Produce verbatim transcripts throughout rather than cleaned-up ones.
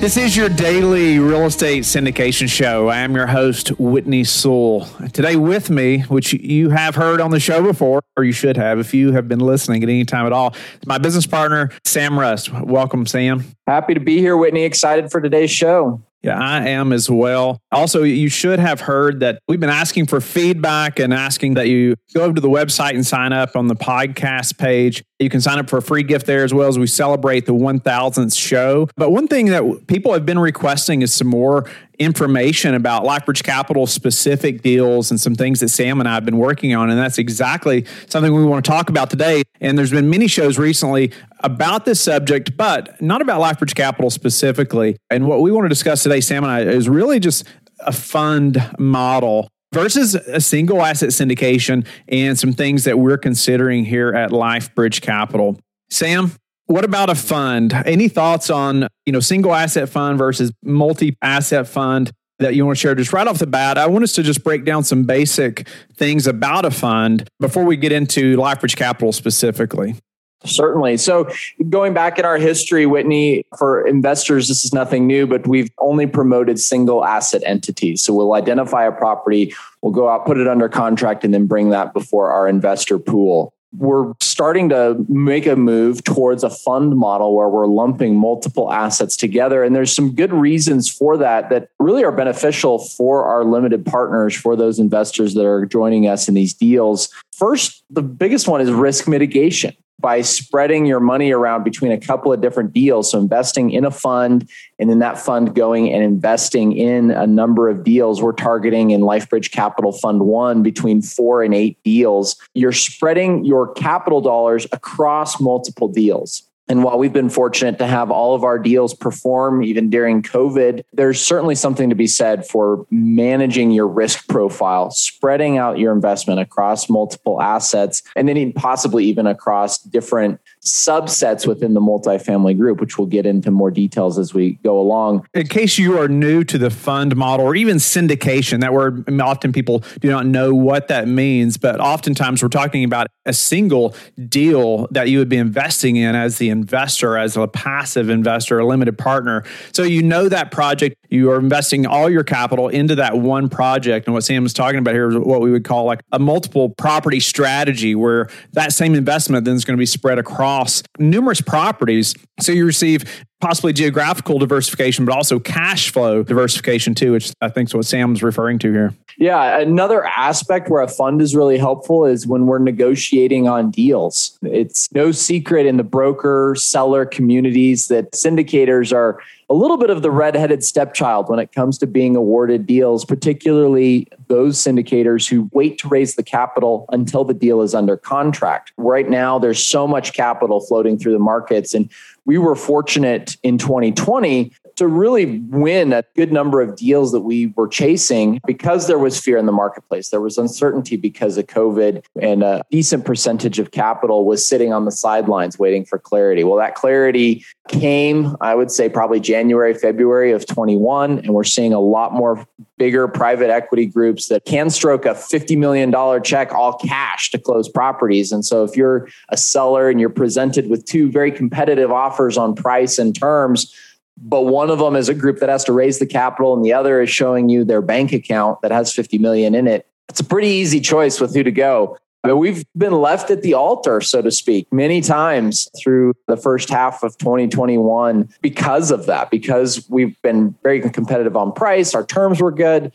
This is your daily real estate syndication show. I am your host, Whitney Sewell. Today with me, which you have heard on the show before, or you should have if you have been listening at any time at all, is my business partner, Sam Rust. Welcome, Sam. Happy to be here, Whitney. Excited for today's show. Yeah, I am as well. Also, you should have heard that we've been asking for feedback and asking that you go over to the website and sign up on the podcast page. You can sign up for a free gift there as well as we celebrate the one thousandth show. But one thing that people have been requesting is some more information about LifeBridge Capital specific deals and some things that Sam and I have been working on. And that's exactly something we want to talk about today. And there's been many shows recently about this subject, but not about LifeBridge Capital specifically. And what we want to discuss today, Sam and I, is really just a fund model versus a single asset syndication and some things that we're considering here at LifeBridge Capital. Sam, what about a fund? Any thoughts on, you know, single asset fund versus multi-asset fund that you want to share? Just right off the bat, I want us to just break down some basic things about a fund before we get into LifeBridge Capital specifically. Certainly. So going back in our history, Whitney, for investors, this is nothing new, but we've only promoted single asset entities. So we'll identify a property, we'll go out, put it under contract, and then bring that before our investor pool. We're starting to make a move towards a fund model where we're lumping multiple assets together. And there's some good reasons for that that really are beneficial for our limited partners, for those investors that are joining us in these deals. First, the biggest one is risk mitigation. By spreading your money around between a couple of different deals. So investing in a fund and then that fund going and investing in a number of deals. We're targeting in LifeBridge Capital Fund One between four and eight deals. You're spreading your capital dollars across multiple deals. And while we've been fortunate to have all of our deals perform even during COVID, there's certainly something to be said for managing your risk profile, spreading out your investment across multiple assets, and then possibly even across different subsets within the multifamily group, which we'll get into more details as we go along. In case you are new to the fund model or even syndication, that word, often people do not know what that means, but oftentimes we're talking about a single deal that you would be investing in as the investor, as a passive investor, a limited partner. So you know that project, you are investing all your capital into that one project. And what Sam was talking about here is what we would call like a multiple property strategy where that same investment then is going to be spread across numerous properties. So you receive possibly geographical diversification, but also cash flow diversification too, which I think is what Sam's referring to here. Yeah. Another aspect where a fund is really helpful is when we're negotiating on deals. It's no secret in the broker seller communities that syndicators are a little bit of the redheaded stepchild when it comes to being awarded deals, particularly those syndicators who wait to raise the capital until the deal is under contract. Right now, there's so much capital floating through the markets. And we were fortunate in twenty twenty to really win a good number of deals that we were chasing because there was fear in the marketplace. There was uncertainty because of COVID, and a decent percentage of capital was sitting on the sidelines waiting for clarity. Well, that clarity came, I would say, probably January, February of twenty-one, and we're seeing a lot more bigger private equity groups that can stroke a fifty million dollars check all cash to close properties. And so if you're a seller and you're presented with two very competitive offers on price and terms, but one of them is a group that has to raise the capital and the other is showing you their bank account that has fifty million in it, it's a pretty easy choice with who to go. I mean, we've been left at the altar, so to speak, many times through the first half of twenty twenty-one because of that, because we've been very competitive on price. Our terms were good,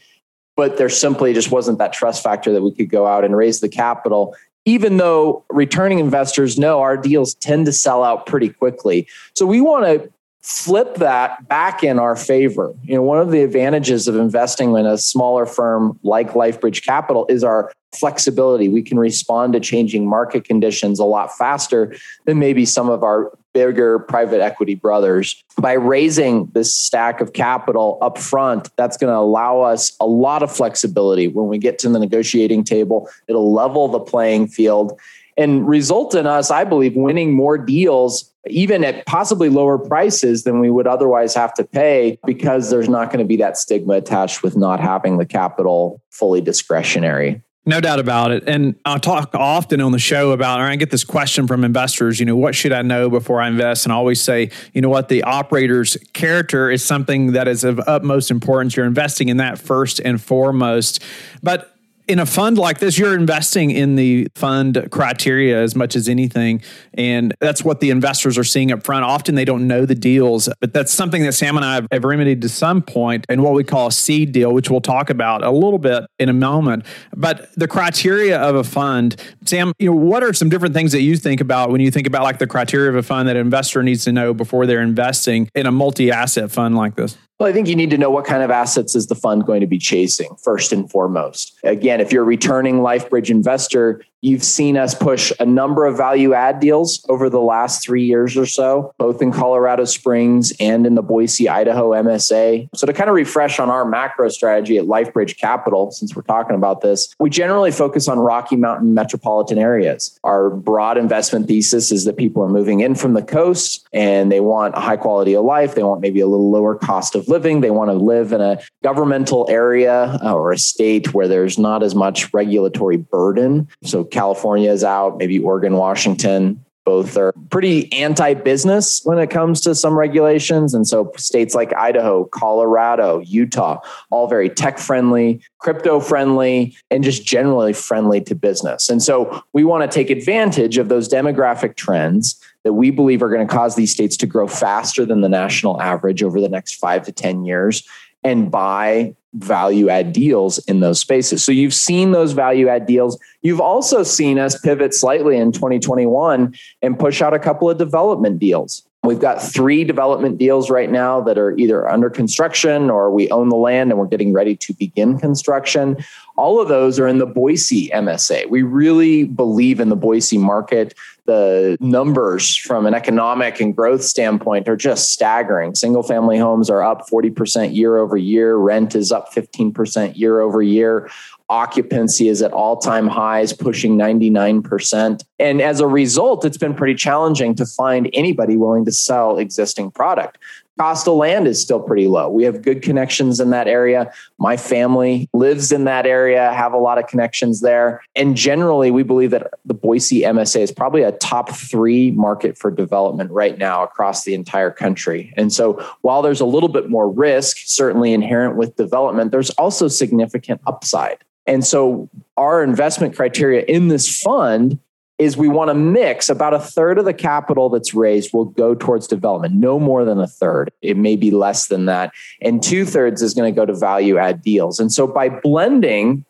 but there simply just wasn't that trust factor that we could go out and raise the capital. Even though returning investors know our deals tend to sell out pretty quickly. So we want to flip that back in our favor. You know, one of the advantages of investing in a smaller firm like LifeBridge Capital is our flexibility. We can respond to changing market conditions a lot faster than maybe some of our bigger private equity brothers. By raising this stack of capital up front, that's going to allow us a lot of flexibility when we get to the negotiating table. It'll level the playing field and result in us, I believe, winning more deals, even at possibly lower prices than we would otherwise have to pay, because there's not going to be that stigma attached with not having the capital fully discretionary. No doubt about it. And I'll talk often on the show about, or I get this question from investors, you know, what should I know before I invest? And I always say, you know what, the operator's character is something that is of utmost importance. You're investing in that first and foremost. But in a fund like this, you're investing in the fund criteria as much as anything. And that's what the investors are seeing up front. Often they don't know the deals, but that's something that Sam and I have remedied to some point in what we call a seed deal, which we'll talk about a little bit in a moment. But the criteria of a fund, Sam, you know, what are some different things that you think about when you think about like the criteria of a fund that an investor needs to know before they're investing in a multi-asset fund like this? Well, I think you need to know what kind of assets is the fund going to be chasing first and foremost. Again, if you're a returning LifeBridge investor, you've seen us push a number of value add deals over the last three years or so, both in Colorado Springs and in the Boise, Idaho M S A. So to kind of refresh on our macro strategy at LifeBridge Capital, since we're talking about this, we generally focus on Rocky Mountain metropolitan areas. Our broad investment thesis is that people are moving in from the coast and they want a high quality of life. They want maybe a little lower cost of living. They want to live in a governmental area or a state where there's not as much regulatory burden. So California is out, maybe Oregon, Washington. Both are pretty anti-business when it comes to some regulations. And so states like Idaho, Colorado, Utah, all very tech-friendly, crypto-friendly, and just generally friendly to business. And so we want to take advantage of those demographic trends that we believe are going to cause these states to grow faster than the national average over the next five to ten years and buy value add deals in those spaces. So you've seen those value add deals. You've also seen us pivot slightly in twenty twenty-one and push out a couple of development deals. We've got three development deals right now that are either under construction or we own the land and we're getting ready to begin construction. All of those are in the Boise M S A. We really believe in the Boise market. The numbers from an economic and growth standpoint are just staggering. Single family homes are up forty percent year over year. Rent is up fifteen percent year over year. Occupancy is at all-time highs, pushing ninety-nine percent. And as a result, it's been pretty challenging to find anybody willing to sell existing product. Cost of land is still pretty low. We have good connections in that area. My family lives in that area, have a lot of connections there. And generally, we believe that the Boise M S A is probably a top three market for development right now across the entire country. And so while there's a little bit more risk, certainly inherent with development, there's also significant upside. And so our investment criteria in this fund is we want to mix about a third of the capital that's raised will go towards development, no more than a third. It may be less than that. And two thirds is going to go to value add deals. And so by blending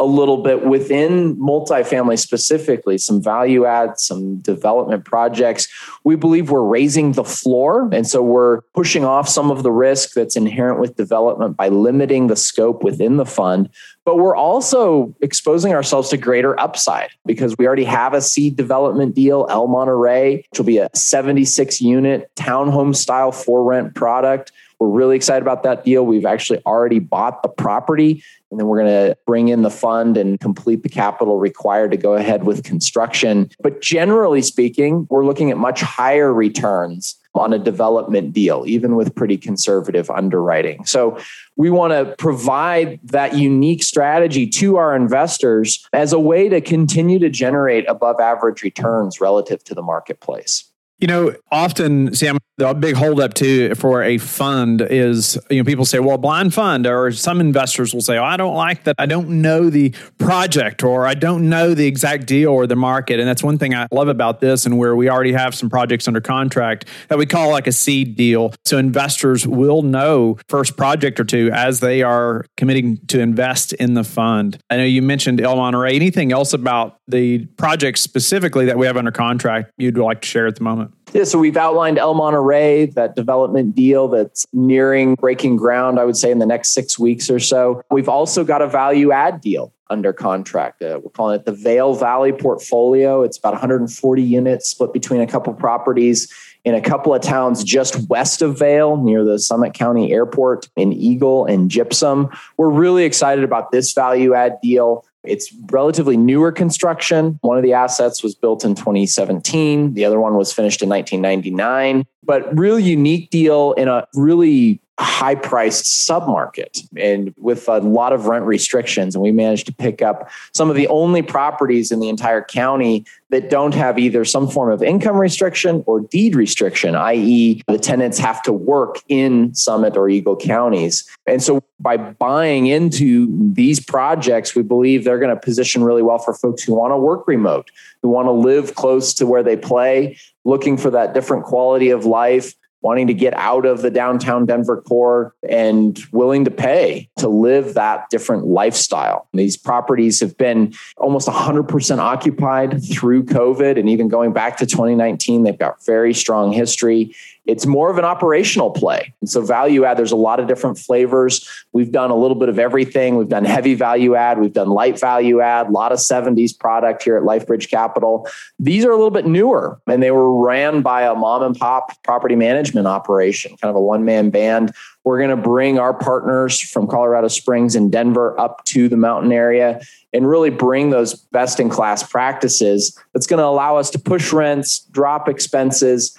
a little bit within multifamily specifically, some value add, some development projects, we believe we're raising the floor. And so we're pushing off some of the risk that's inherent with development by limiting the scope within the fund. But we're also exposing ourselves to greater upside because we already have a seed development deal, El Monterey, which will be a seventy-six unit townhome style for rent product. We're really excited about that deal. We've actually already bought the property, and then we're going to bring in the fund and complete the capital required to go ahead with construction. But generally speaking, we're looking at much higher returns on a development deal, even with pretty conservative underwriting. So we want to provide that unique strategy to our investors as a way to continue to generate above average returns relative to the marketplace. You know, often, Sam, the big holdup too for a fund is, you know, people say, well, blind fund, or some investors will say, oh, I don't like that. I don't know the project, or I don't know the exact deal or the market. And that's one thing I love about this, and where we already have some projects under contract that we call like a seed deal. So investors will know first project or two as they are committing to invest in the fund. I know you mentioned El Monterey. Anything else about the project specifically that we have under contract you'd like to share at the moment? Yeah, so we've outlined El Monterey, that development deal that's nearing breaking ground, I would say in the next six weeks or so. We've also got a value add deal under contract. Uh, we're calling it the Vail Valley portfolio. It's about one hundred forty units split between a couple properties in a couple of towns just west of Vail, near the Summit County Airport in Eagle and Gypsum. We're really excited about this value add deal. It's relatively newer construction. One of the assets was built in twenty seventeen. The other one was finished in nineteen ninety-nine. But real unique deal in a really high-priced submarket and with a lot of rent restrictions. And we managed to pick up some of the only properties in the entire county that don't have either some form of income restriction or deed restriction, that is the tenants have to work in Summit or Eagle counties. And so by buying into these projects, we believe they're going to position really well for folks who want to work remote, who want to live close to where they play, looking for that different quality of life, wanting to get out of the downtown Denver core and willing to pay to live that different lifestyle. These properties have been almost one hundred percent occupied through COVID. And even going back to twenty nineteen, they've got very strong history. It's more of an operational play. And so value add, there's a lot of different flavors. We've done a little bit of everything. We've done heavy value add. We've done light value add, a lot of seventies product here at LifeBridge Capital. These are a little bit newer, and they were ran by a mom and pop property management operation, kind of a one-man band. We're going to bring our partners from Colorado Springs and Denver up to the mountain area and really bring those best-in-class practices that's going to allow us to push rents, drop expenses,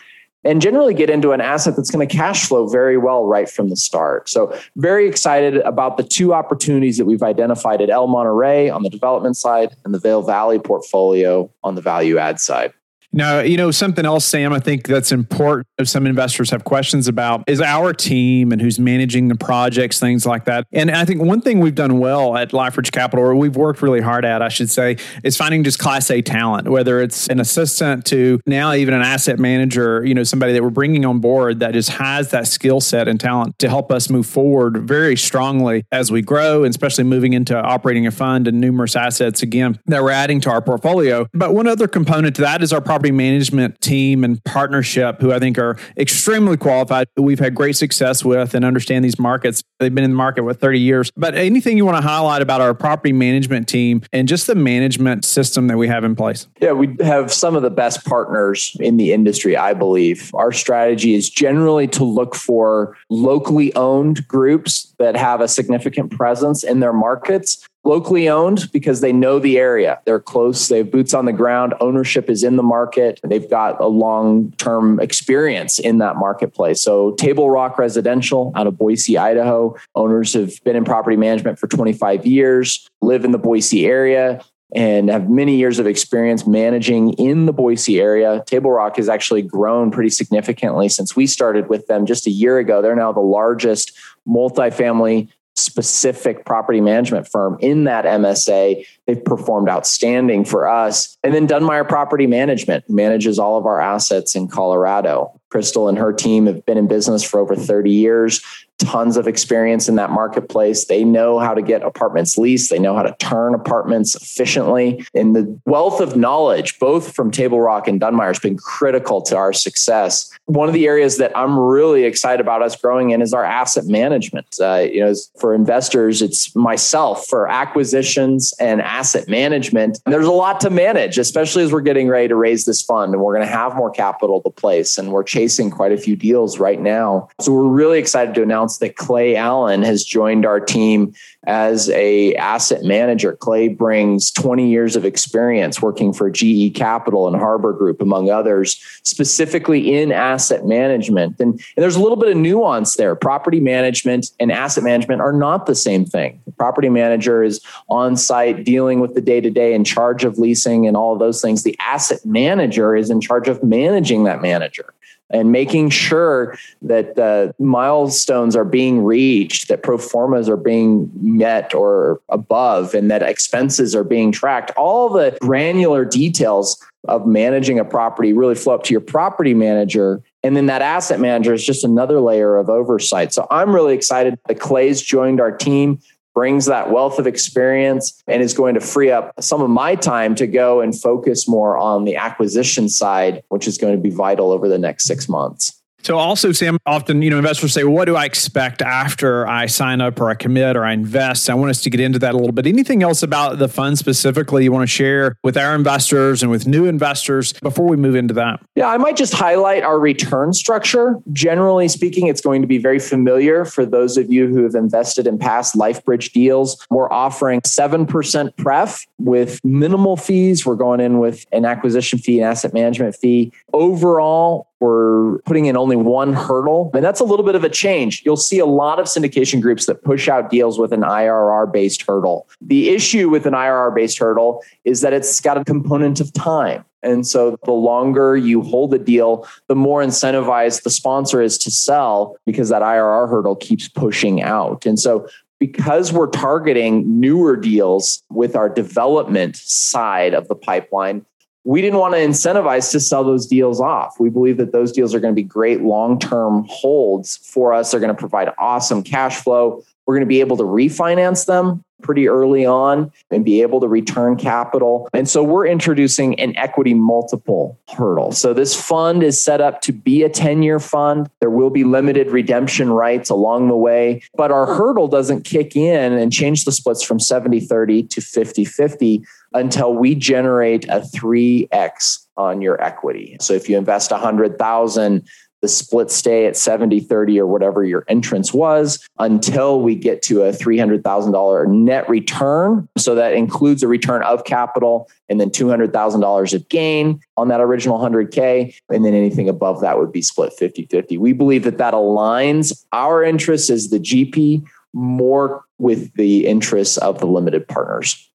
and generally get into an asset that's going to cash flow very well right from the start. So very excited about the two opportunities that we've identified at El Monterey on the development side and the Vail Valley portfolio on the value add side. Now, you know, something else, Sam, I think that's important, if some investors have questions about, is our team and who's managing the projects, things like that. And I think one thing we've done well at LifeBridge Capital, or we've worked really hard at, I should say, is finding just class A talent, whether it's an assistant to now even an asset manager, you know, somebody that we're bringing on board that just has that skill set and talent to help us move forward very strongly as we grow, and especially moving into operating a fund and numerous assets, again, that we're adding to our portfolio. But one other component to that is our property management team and partnership, who I think are extremely qualified, who we've had great success with and understand these markets. They've been in the market with thirty years. But anything you want to highlight about our property management team and just the management system that we have in place? Yeah, we have some of the best partners in the industry, I believe. Our strategy is generally to look for locally owned groups that have a significant presence in their markets. Locally owned because they know the area. They're close. They have boots on the ground. Ownership is in the market. They've got a long-term experience in that marketplace. So Table Rock Residential out of Boise, Idaho. Owners have been in property management for twenty-five years, live in the Boise area, and have many years of experience managing in the Boise area. Table Rock has actually grown pretty significantly since we started with them just a year ago. They're now the largest multifamily specific property management firm in that M S A. They've performed outstanding for us. And then Dunmire Property Management manages all of our assets in Colorado. Crystal and her team have been in business for over thirty years, tons of experience in that marketplace. They know how to get apartments leased. They know how to turn apartments efficiently. And the wealth of knowledge, both from Table Rock and Dunmire, has been critical to our success. One of the areas that I'm really excited about us growing in is our asset management. Uh, you know, for investors, it's myself for acquisitions and asset management. And there's a lot to manage, especially as we're getting ready to raise this fund and we're going to have more capital to place. And we're chasing quite a few deals right now. So we're really excited to announce that Clay Allen has joined our team as a asset manager. Clay brings twenty years of experience working for G E Capital and Harbor Group, among others, specifically in asset management. And, and there's a little bit of nuance there. Property management and asset management are not the same thing. The property manager is on site dealing with the day-to-day, in charge of leasing and all of those things. The asset manager is in charge of managing that manager and making sure that the milestones are being reached, that pro formas are being met or above, and that expenses are being tracked. All the granular details of managing a property really flow up to your property manager. And then that asset manager is just another layer of oversight. So I'm really excited that Clay's joined our team, brings that wealth of experience and is going to free up some of my time to go and focus more on the acquisition side, which is going to be vital over the next six months. So also, Sam, often, you know, investors say, well, what do I expect after I sign up or I commit or I invest? I want us to get into that a little bit. Anything else about the fund specifically you want to share with our investors and with new investors before we move into that? Yeah, I might just highlight our return structure. Generally speaking, it's going to be very familiar for those of you who have invested in past LifeBridge deals. We're offering seven percent pref with minimal fees. We're going in with an acquisition fee, an asset management fee. Overall, we're putting in only one hurdle. And that's a little bit of a change. You'll see a lot of syndication groups that push out deals with an I R R-based hurdle. The issue with an I R R-based hurdle is that it's got a component of time. And so the longer you hold the deal, the more incentivized the sponsor is to sell because that I R R hurdle keeps pushing out. And so because we're targeting newer deals with our development side of the pipeline, we didn't want to incentivize to sell those deals off. We believe that those deals are going to be great long-term holds for us. They're going to provide awesome cash flow. We're going to be able to refinance them pretty early on and be able to return capital. And so we're introducing an equity multiple hurdle. So this fund is set up to be a ten-year fund. There will be limited redemption rights along the way, but our hurdle doesn't kick in and change the splits from seventy thirty to fifty fifty until we generate a three X on your equity. So if you invest one hundred thousand dollars, the split stay at seventy thirty or whatever your entrance was until we get to a three hundred thousand dollars net return. So that includes a return of capital and then two hundred thousand dollars of gain on that original one hundred K. And then anything above that would be split fifty fifty. We believe that that aligns our interests as the G P more with the interests of the limited partners.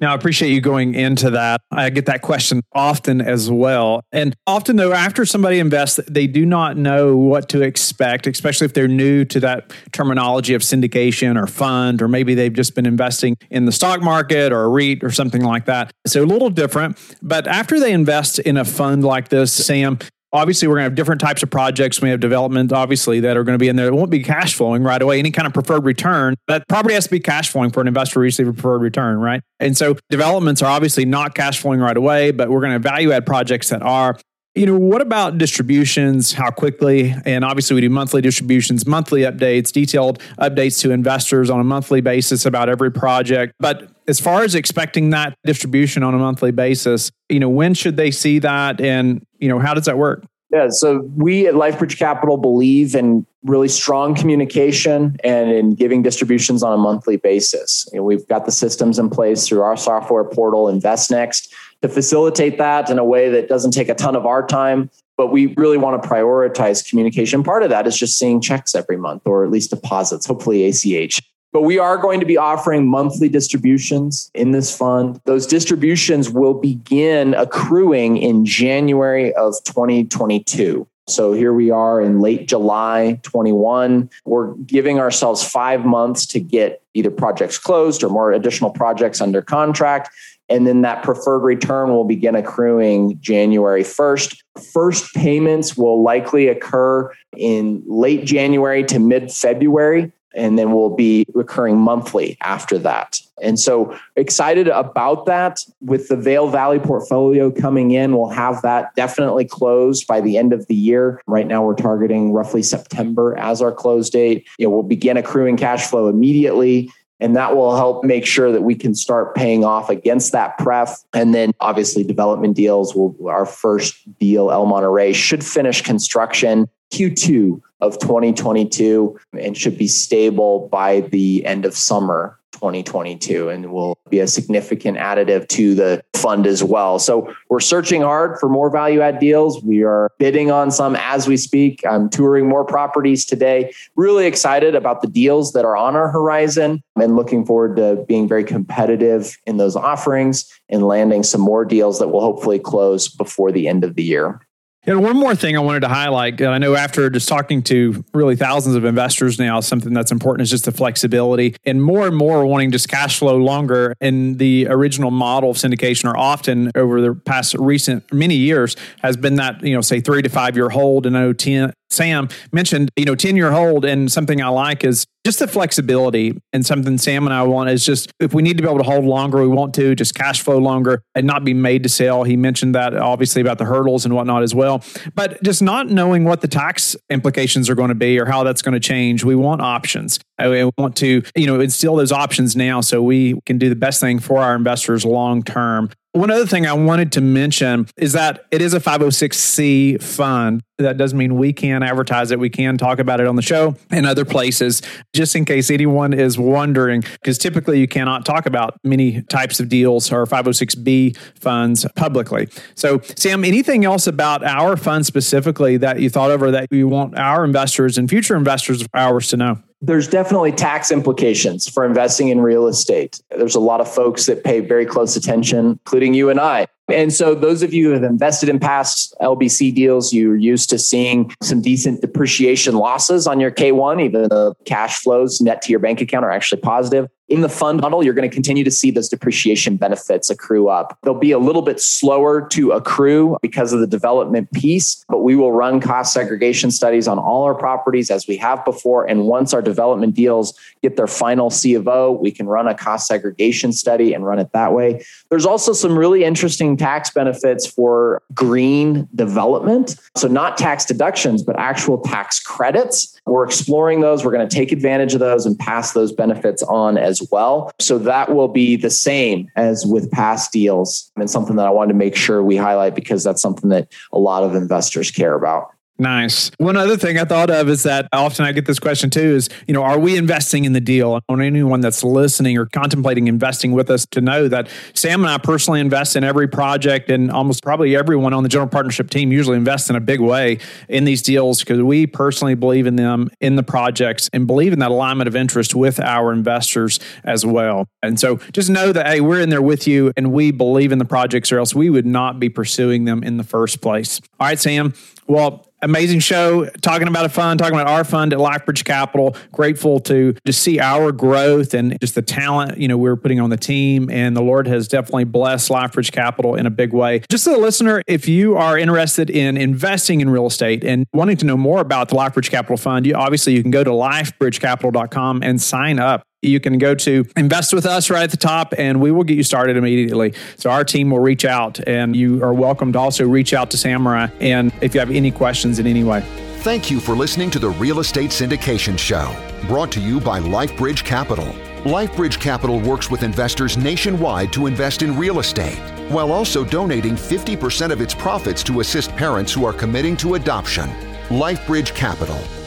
Now, I appreciate you going into that. I get that question often as well. And often though, after somebody invests, they do not know what to expect, especially if they're new to that terminology of syndication or fund, or maybe they've just been investing in the stock market or a REIT or something like that. So a little different. But after they invest in a fund like this, Sam, obviously, we're going to have different types of projects. We have development, obviously, that are going to be in there. It won't be cash flowing right away. Any kind of preferred return, that property has to be cash flowing for an investor to receive a preferred return, right? And so developments are obviously not cash flowing right away, but we're going to value add projects that are. You know, what about distributions, how quickly? And obviously we do monthly distributions, monthly updates, detailed updates to investors on a monthly basis about every project. But as far as expecting that distribution on a monthly basis, you know, when should they see that? And, you know, how does that work? Yeah, so we at LifeBridge Capital believe in really strong communication and in giving distributions on a monthly basis. And we've got the systems in place through our software portal, InvestNext, to facilitate that in a way that doesn't take a ton of our time, but we really want to prioritize communication. Part of that is just seeing checks every month, or at least deposits, hopefully A C H. But we are going to be offering monthly distributions in this fund. Those distributions will begin accruing in January of twenty twenty-two. So here we are in late July twenty-one. We're giving ourselves five months to get either projects closed or more additional projects under contract. And then that preferred return will begin accruing January first. First payments will likely occur in late January to mid-February. And then we'll be recurring monthly after that. And so excited about that. With the Vail Valley portfolio coming in, we'll have that definitely closed by the end of the year. Right now, we're targeting roughly September as our close date. You know, we'll begin accruing cash flow immediately. And that will help make sure that we can start paying off against that pref. And then obviously development deals, will, our first deal, El Monterey, should finish construction Q two of twenty twenty-two and should be stable by the end of summer twenty twenty-two, and will be a significant additive to the fund as well. So we're searching hard for more value add deals. We are bidding on some as we speak. I'm touring more properties today. Really excited about the deals that are on our horizon and looking forward to being very competitive in those offerings and landing some more deals that will hopefully close before the end of the year. And one more thing I wanted to highlight, I know after just talking to really thousands of investors now, something that's important is just the flexibility, and more and more wanting just cash flow longer. And the original model of syndication, or often over the past recent many years, has been that, you know, say three to five year hold, and oh, ten, Sam mentioned, you know, ten-year hold, and something I like is just the flexibility, and something Sam and I want is just, if we need to be able to hold longer, we want to just cash flow longer and not be made to sell. He mentioned that obviously about the hurdles and whatnot as well, but just not knowing what the tax implications are going to be or how that's going to change. We want options. We want to, you know, instill those options now so we can do the best thing for our investors long term. One other thing I wanted to mention is that it is a five oh six c fund. That doesn't mean we can advertise it. We can talk about it on the show and other places, just in case anyone is wondering, because typically you cannot talk about many types of deals or five oh six b funds publicly. So, Sam, anything else about our fund specifically that you thought over that you want our investors and future investors of ours to know? There's definitely tax implications for investing in real estate. There's a lot of folks that pay very close attention, including you and I. And so those of you who have invested in past L B C deals, you're used to seeing some decent depreciation losses on your K one, even the cash flows net to your bank account are actually positive. In the fund bundle, you're going to continue to see those depreciation benefits accrue up. They'll be a little bit slower to accrue because of the development piece, but we will run cost segregation studies on all our properties as we have before. And once our development deals get their final C of O, we can run a cost segregation study and run it that way. There's also some really interesting tax benefits for green development. So not tax deductions, but actual tax credits. We're exploring those. We're going to take advantage of those and pass those benefits on as as well. So that will be the same as with past deals, and something that I wanted to make sure we highlight because that's something that a lot of investors care about. Nice. One other thing I thought of is that often I get this question too is, you know, are we investing in the deal? I want anyone that's listening or contemplating investing with us to know that Sam and I personally invest in every project, and almost probably everyone on the general partnership team usually invests in a big way in these deals because we personally believe in them, in the projects, and believe in that alignment of interest with our investors as well. And so just know that, hey, we're in there with you and we believe in the projects, or else we would not be pursuing them in the first place. All right, Sam. Well, amazing show, talking about a fund, talking about our fund at LifeBridge Capital. Grateful to just see our growth and just the talent, you know, we're putting on the team. And the Lord has definitely blessed LifeBridge Capital in a big way. Just to the listener, if you are interested in investing in real estate and wanting to know more about the LifeBridge Capital Fund, you obviously you can go to lifebridge capital dot com and sign up. You can go to invest with us right at the top and we will get you started immediately. So our team will reach out, and you are welcome to also reach out to Samurai and if you have any questions in any way. Thank you for listening to the Real Estate Syndication Show, brought to you by LifeBridge Capital. LifeBridge Capital works with investors nationwide to invest in real estate, while also donating fifty percent of its profits to assist parents who are committing to adoption. LifeBridge Capital.